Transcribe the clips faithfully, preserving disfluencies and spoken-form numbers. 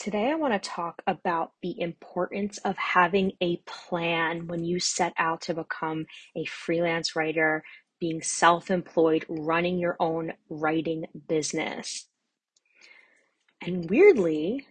Today, I want to talk about the importance of having a plan when you set out to become a freelance writer, being self-employed, running your own writing business. And weirdly,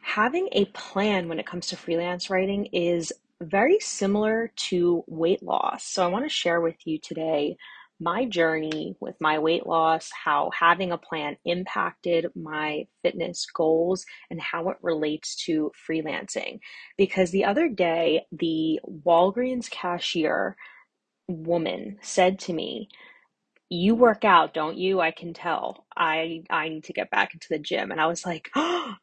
having a plan when it comes to freelance writing is very similar to weight loss. So I want to share with you today my journey with my weight loss, how having a plan impacted my fitness goals, and how it relates to freelancing. Because the other day, the Walgreens cashier woman said to me, "You work out, don't you? I can tell. I, I need to get back into the gym." And I was like, oh,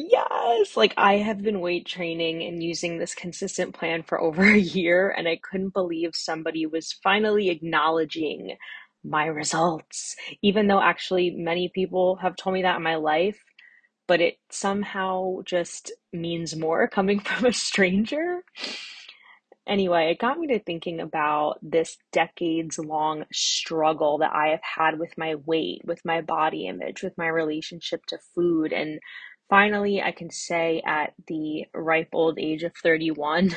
yes, like I have been weight training and using this consistent plan for over a year, and I couldn't believe somebody was finally acknowledging my results, even though actually many people have told me that in my life, but it somehow just means more coming from a stranger. Anyway, it got me to thinking about this decades-long struggle that I have had with my weight, with my body image, with my relationship to food, and finally, I can say at the ripe old age of thirty-one,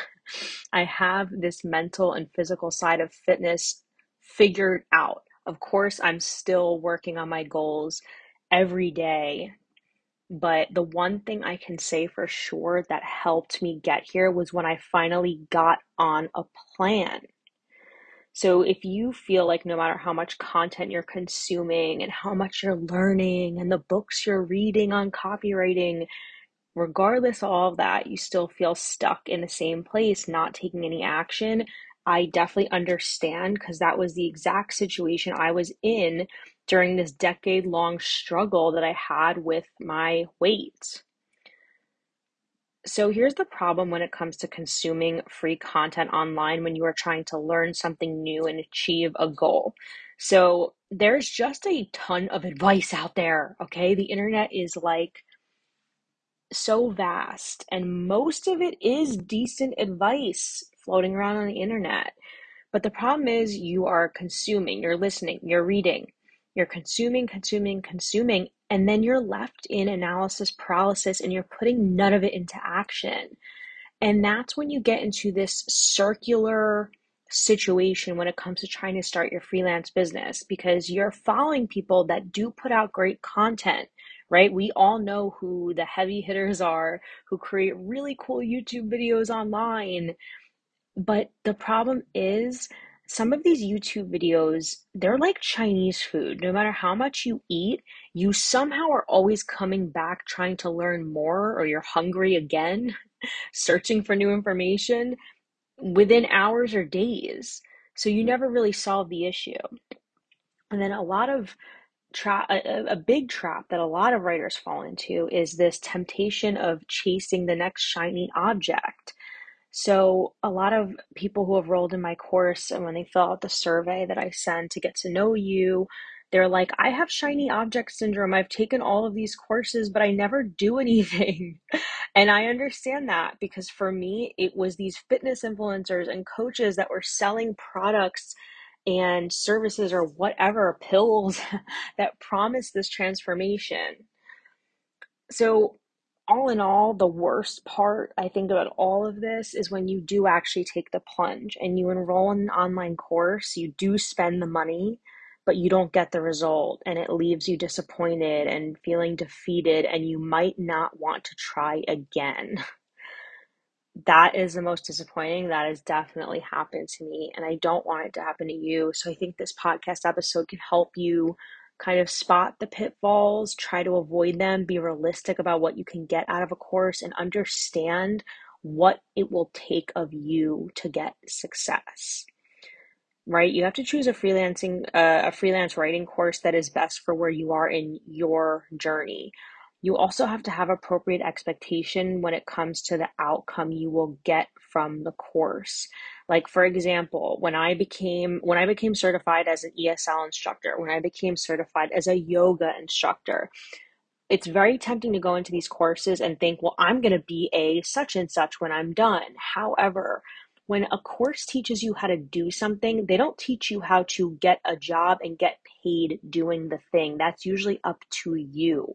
I have this mental and physical side of fitness figured out. Of course, I'm still working on my goals every day, but the one thing I can say for sure that helped me get here was when I finally got on a plan. So if you feel like no matter how much content you're consuming and how much you're learning and the books you're reading on copywriting, regardless of all of that, you still feel stuck in the same place, not taking any action, I definitely understand, because that was the exact situation I was in during this decade-long struggle that I had with my weight. So here's the problem when it comes to consuming free content online when you are trying to learn something new and achieve a goal. So there's just a ton of advice out there, okay? The internet is like so vast, and most of it is decent advice floating around on the internet. But the problem is you are consuming, you're listening, you're reading, you're consuming, consuming, consuming, and then you're left in analysis paralysis and you're putting none of it into action. And that's when you get into this circular situation when it comes to trying to start your freelance business, because you're following people that do put out great content, right? We all know who the heavy hitters are, who create really cool YouTube videos online. But the problem is some of these YouTube videos, they're like Chinese food. No matter how much you eat, you somehow are always coming back trying to learn more, or you're hungry again, searching for new information within hours or days. So you never really solve the issue. And then a lot of tra- a, a big trap that a lot of writers fall into is this temptation of chasing the next shiny object. So a lot of people who have enrolled in my course, and when they fill out the survey that I send to get to know you, they're like, "I have shiny object syndrome. I've taken all of these courses, but I never do anything." And I understand that, because for me, it was these fitness influencers and coaches that were selling products and services or whatever, pills that promised this transformation. So all in all, the worst part, I think, about all of this is when you do actually take the plunge and you enroll in an online course, you do spend the money, but you don't get the result, and it leaves you disappointed and feeling defeated, and you might not want to try again. That is the most disappointing. That has definitely happened to me, and I don't want it to happen to you. So I think this podcast episode can help you kind of spot the pitfalls, try to avoid them, be realistic about what you can get out of a course, and understand what it will take of you to get success, right? You have to choose a freelancing, uh, a freelance writing course that is best for where you are in your journey. You also have to have appropriate expectation when it comes to the outcome you will get from the course. Like, for example, when I became when I became certified as an E S L instructor, when I became certified as a yoga instructor, it's very tempting to go into these courses and think, well, I'm going to be a such and such when I'm done. However, when a course teaches you how to do something, they don't teach you how to get a job and get paid doing the thing. That's usually up to you.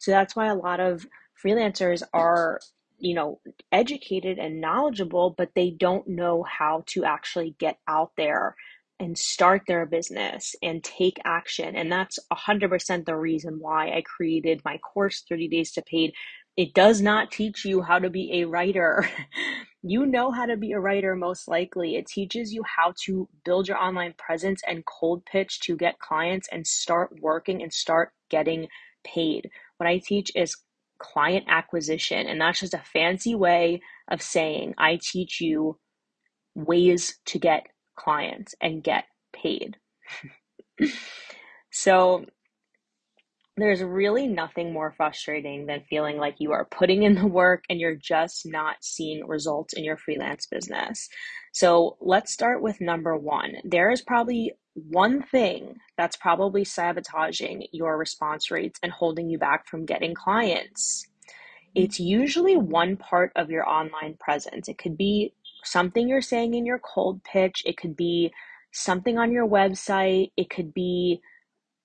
So that's why a lot of freelancers are, you know, educated and knowledgeable, but they don't know how to actually get out there and start their business and take action. And that's one hundred percent the reason why I created my course, thirty days to paid. It does not teach you how to be a writer. You know how to be a writer, most likely. It teaches you how to build your online presence and cold pitch to get clients and start working and start getting paid. What I teach is client acquisition, and that's just a fancy way of saying I teach you ways to get clients and get paid. So there's really nothing more frustrating than feeling like you are putting in the work and you're just not seeing results in your freelance business. So let's start with number one. There is probably one thing that's probably sabotaging your response rates and holding you back from getting clients. It's usually one part of your online presence. It could be something you're saying in your cold pitch. It could be something on your website. It could be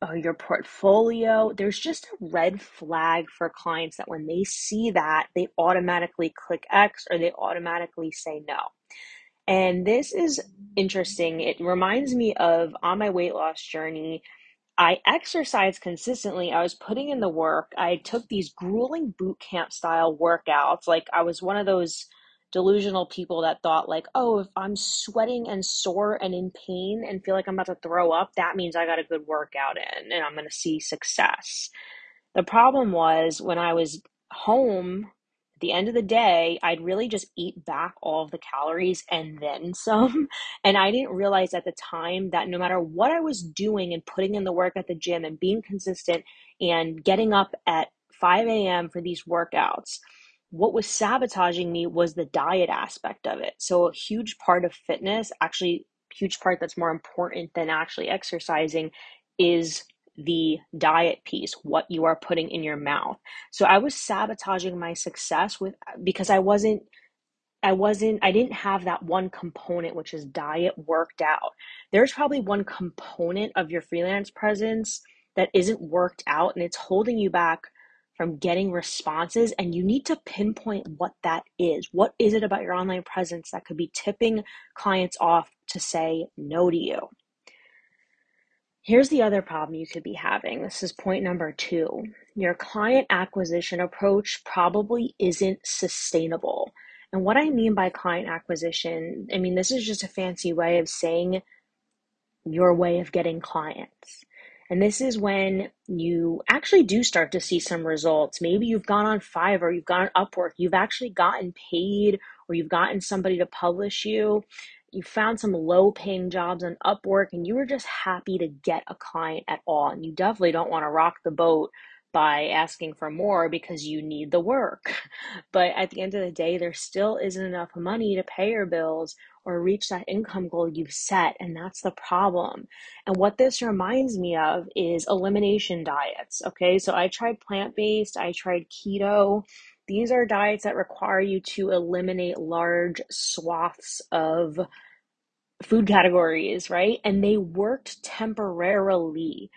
Oh, your portfolio. There's just a red flag for clients that when they see that, they automatically click X or they automatically say no. And this is interesting. It reminds me of on my weight loss journey, I exercised consistently. I was putting in the work. I took these grueling boot camp style workouts. Like I was one of those delusional people that thought like, oh, if I'm sweating and sore and in pain and feel like I'm about to throw up, that means I got a good workout in and I'm going to see success. The problem was when I was home at the end of the day, I'd really just eat back all of the calories and then some. And I didn't realize at the time that no matter what I was doing and putting in the work at the gym and being consistent and getting up at five a m for these workouts, what was sabotaging me was the diet aspect of it. So a huge part of fitness, actually huge part that's more important than actually exercising, is the diet piece, what you are putting in your mouth. So I was sabotaging my success with because I wasn't, I wasn't, I didn't have that one component, which is diet worked out. There's probably one component of your freelance presence that isn't worked out and it's holding you back from getting responses, and you need to pinpoint what that is. What is it about your online presence that could be tipping clients off to say no to you? Here's the other problem you could be having. This is point number two. Your client acquisition approach probably isn't sustainable. And what I mean by client acquisition, I mean, this is just a fancy way of saying your way of getting clients. And this is when you actually do start to see some results. Maybe you've gone on Fiverr, you've gone on Upwork, you've actually gotten paid, or you've gotten somebody to publish you. You found some low paying jobs on Upwork and you were just happy to get a client at all. And you definitely don't want to rock the boat by asking for more because you need the work. But at the end of the day, there still isn't enough money to pay your bills or reach that income goal you've set, and that's the problem. And what this reminds me of is elimination diets, okay? So I tried plant-based, I tried keto. These are diets that require you to eliminate large swaths of food categories, right? And they worked temporarily.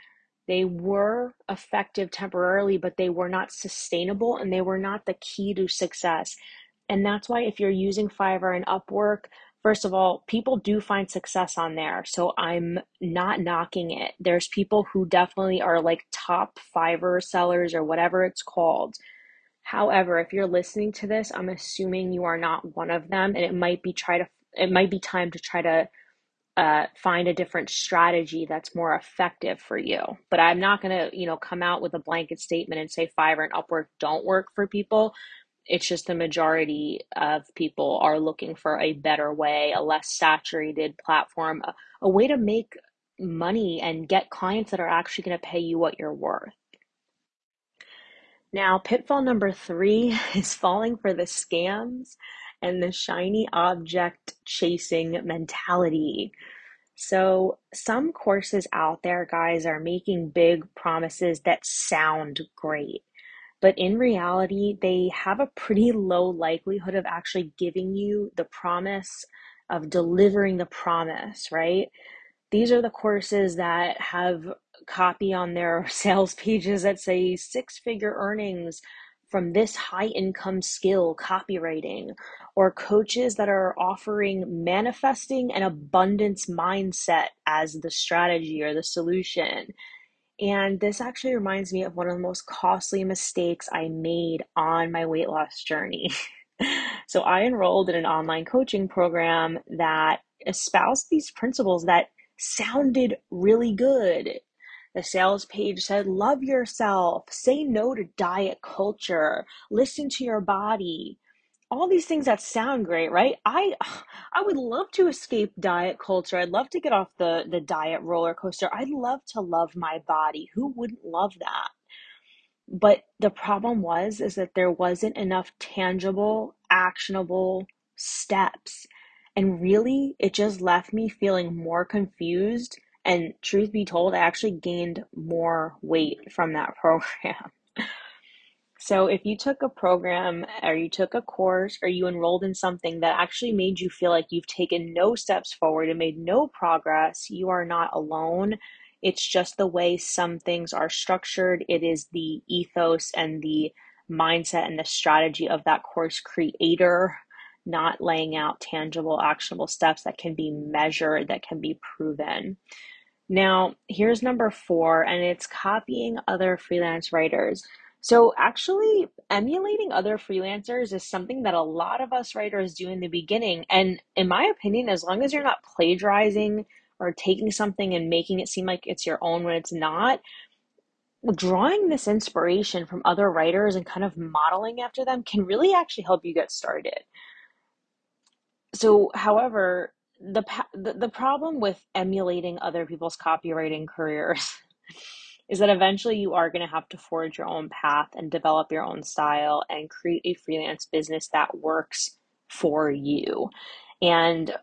They were effective temporarily, but they were not sustainable and they were not the key to success. And that's why if you're using Fiverr and Upwork, first of all, people do find success on there. So I'm not knocking it. There's people who definitely are like top Fiverr sellers or whatever it's called. However, if you're listening to this, I'm assuming you are not one of them, and it might be try to it might be time to try to Uh, find a different strategy that's more effective for you. But I'm not going to, you know, come out with a blanket statement and say Fiverr and Upwork don't work for people. It's just the majority of people are looking for a better way, a less saturated platform, a, a way to make money and get clients that are actually going to pay you what you're worth. Now, pitfall number three is falling for the scams and the shiny object chasing mentality. So some courses out there, guys, are making big promises that sound great, but in reality, they have a pretty low likelihood of actually giving you the promise, of delivering the promise, right? These are the courses that have copy on their sales pages that say six-figure earnings from this high income skill, copywriting, or coaches that are offering manifesting an abundance mindset as the strategy or the solution. And this actually reminds me of one of the most costly mistakes I made on my weight loss journey. So I enrolled in an online coaching program that espoused these principles that sounded really good. The sales page said, love yourself, say no to diet culture, listen to your body. All these things that sound great, right? I I would love to escape diet culture. I'd love to get off the, the diet roller coaster. I'd love to love my body. Who wouldn't love that? But the problem was, is that there wasn't enough tangible, actionable steps. And really, it just left me feeling more confused. And truth be told, I actually gained more weight from that program. So if you took a program or you took a course or you enrolled in something that actually made you feel like you've taken no steps forward and made no progress, you are not alone. It's just the way some things are structured. It is the ethos and the mindset and the strategy of that course creator, not laying out tangible, actionable steps that can be measured, that can be proven. Now, here's number four, and it's copying other freelance writers. So actually emulating other freelancers is something that a lot of us writers do in the beginning. And in my opinion, as long as you're not plagiarizing or taking something and making it seem like it's your own when it's not, drawing this inspiration from other writers and kind of modeling after them can really actually help you get started. So, however, the, the the problem with emulating other people's copywriting careers is that eventually you are going to have to forge your own path and develop your own style and create a freelance business that works for you. And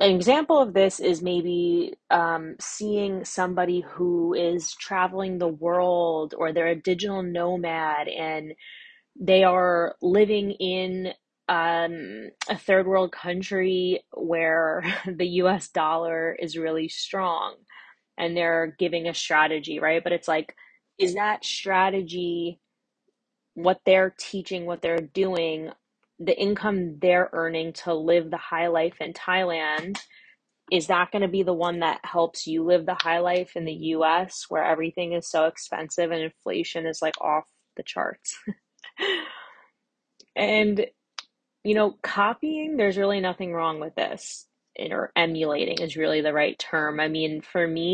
an example of this is maybe um, seeing somebody who is traveling the world, or they're a digital nomad and they are living in Um, a third world country where the U S dollar is really strong, and they're giving a strategy, right? But it's like, is that strategy, what they're teaching, what they're doing, the income they're earning to live the high life in Thailand, is that going to be the one that helps you live the high life in the U S where everything is so expensive and inflation is like off the charts? And you know, copying, there's really nothing wrong with this, or emulating is really the right term. I mean, for me,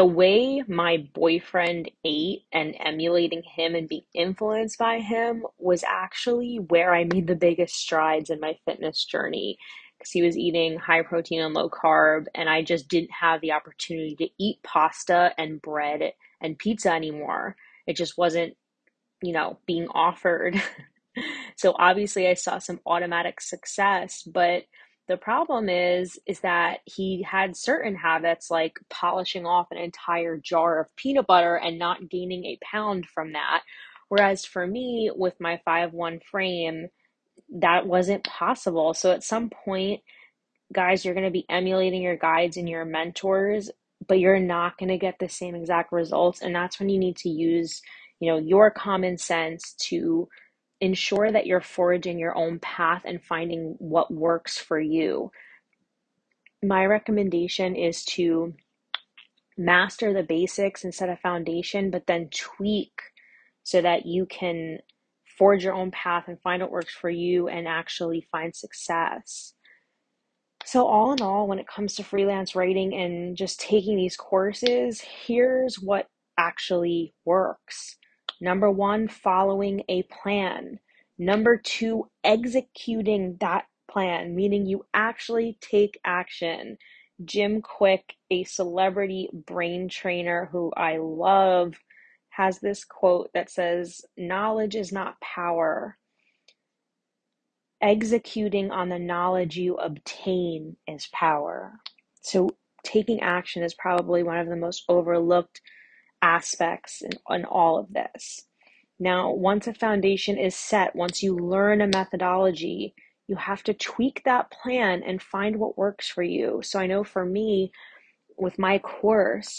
the way my boyfriend ate and emulating him and being influenced by him was actually where I made the biggest strides in my fitness journey, because he was eating high protein and low carb, and I just didn't have the opportunity to eat pasta and bread and pizza anymore. It just wasn't, you know, being offered. So obviously I saw some automatic success, but the problem is, is that he had certain habits like polishing off an entire jar of peanut butter and not gaining a pound from that. Whereas for me, with my five one frame, that wasn't possible. So at some point, guys, you're going to be emulating your guides and your mentors, but you're not going to get the same exact results. And that's when you need to use, you know, your common sense to ensure that you're forging your own path and finding what works for you. My recommendation is to master the basics and set a foundation, but then tweak so that you can forge your own path and find what works for you and actually find success. So all in all, when it comes to freelance writing and just taking these courses, here's what actually works. Number one, following a plan. Number two, executing that plan, meaning you actually take action. Jim Quick, a celebrity brain trainer who I love, has this quote that says, knowledge is not power. Executing on the knowledge you obtain is power. So taking action is probably one of the most overlooked aspects in, in all of this. Now, once a foundation is set, once you learn a methodology, you have to tweak that plan and find what works for you. So I know for me, with my course,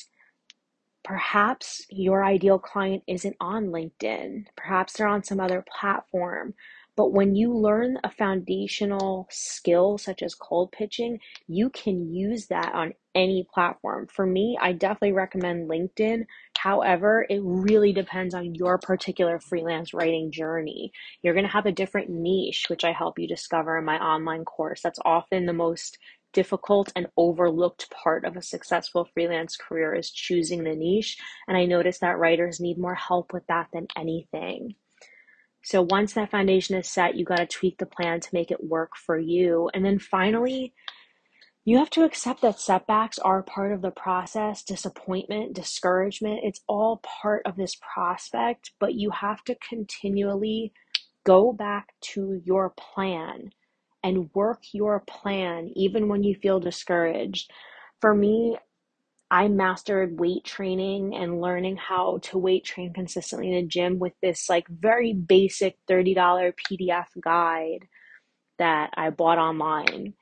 Perhaps your ideal client isn't on LinkedIn. Perhaps they're on some other platform. But when you learn a foundational skill such as cold pitching, you can use that on any platform. For me, I definitely recommend LinkedIn. However, it really depends on your particular freelance writing journey. You're going to have a different niche, which I help you discover in my online course. That's often the most difficult and overlooked part of a successful freelance career, is choosing the niche. And I notice that writers need more help with that than anything. So once that foundation is set, you got to tweak the plan to make it work for you. And then finally, you have to accept that setbacks are part of the process. Disappointment, discouragement, it's all part of this prospect, but you have to continually go back to your plan and work your plan even when you feel discouraged. For me, I mastered weight training and learning how to weight train consistently in the gym with this like very basic thirty dollar P D F guide that I bought online.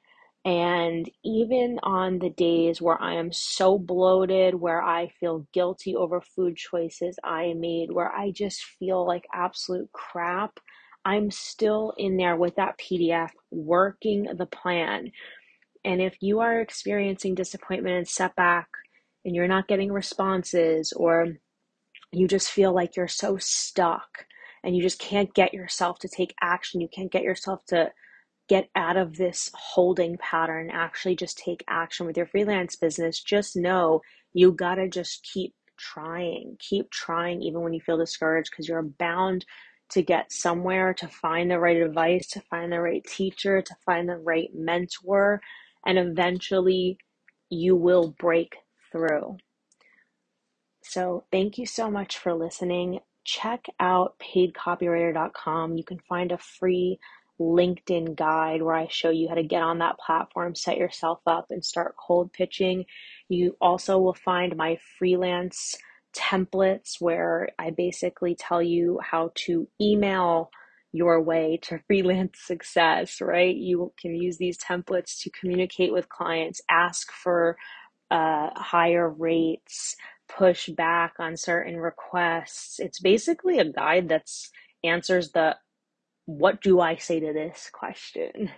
And even on the days where I am so bloated, where I feel guilty over food choices I made, where I just feel like absolute crap, I'm still in there with that P D F working the plan. And if you are experiencing disappointment and setback, and you're not getting responses, or you just feel like you're so stuck and you just can't get yourself to take action, you can't get yourself to get out of this holding pattern, actually just take action with your freelance business, just know you gotta just keep trying, keep trying even when you feel discouraged, because you're bound to get somewhere, to find the right advice, to find the right teacher, to find the right mentor, and eventually you will break through. So thank you so much for listening. Check out paid copywriter dot com. You can find a free LinkedIn guide where I show you how to get on that platform, set yourself up, and start cold pitching. You also will find my freelance templates where I basically tell you how to email your way to freelance success, right? You can use these templates to communicate with clients, ask for Uh, higher rates, push back on certain requests. It's basically a guide that's answers the what do I say to this question.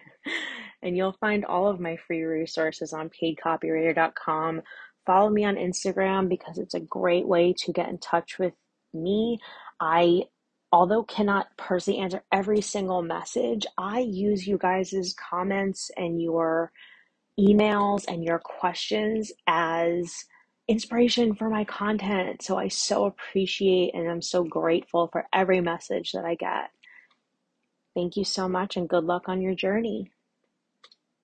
And you'll find all of my free resources on paid copywriter dot com. Follow me on Instagram because it's a great way to get in touch with me. I although cannot personally answer every single message, I use you guys' comments and your emails and your questions as inspiration for my content. So I so appreciate and I'm so grateful for every message that I get. Thank you so much and good luck on your journey.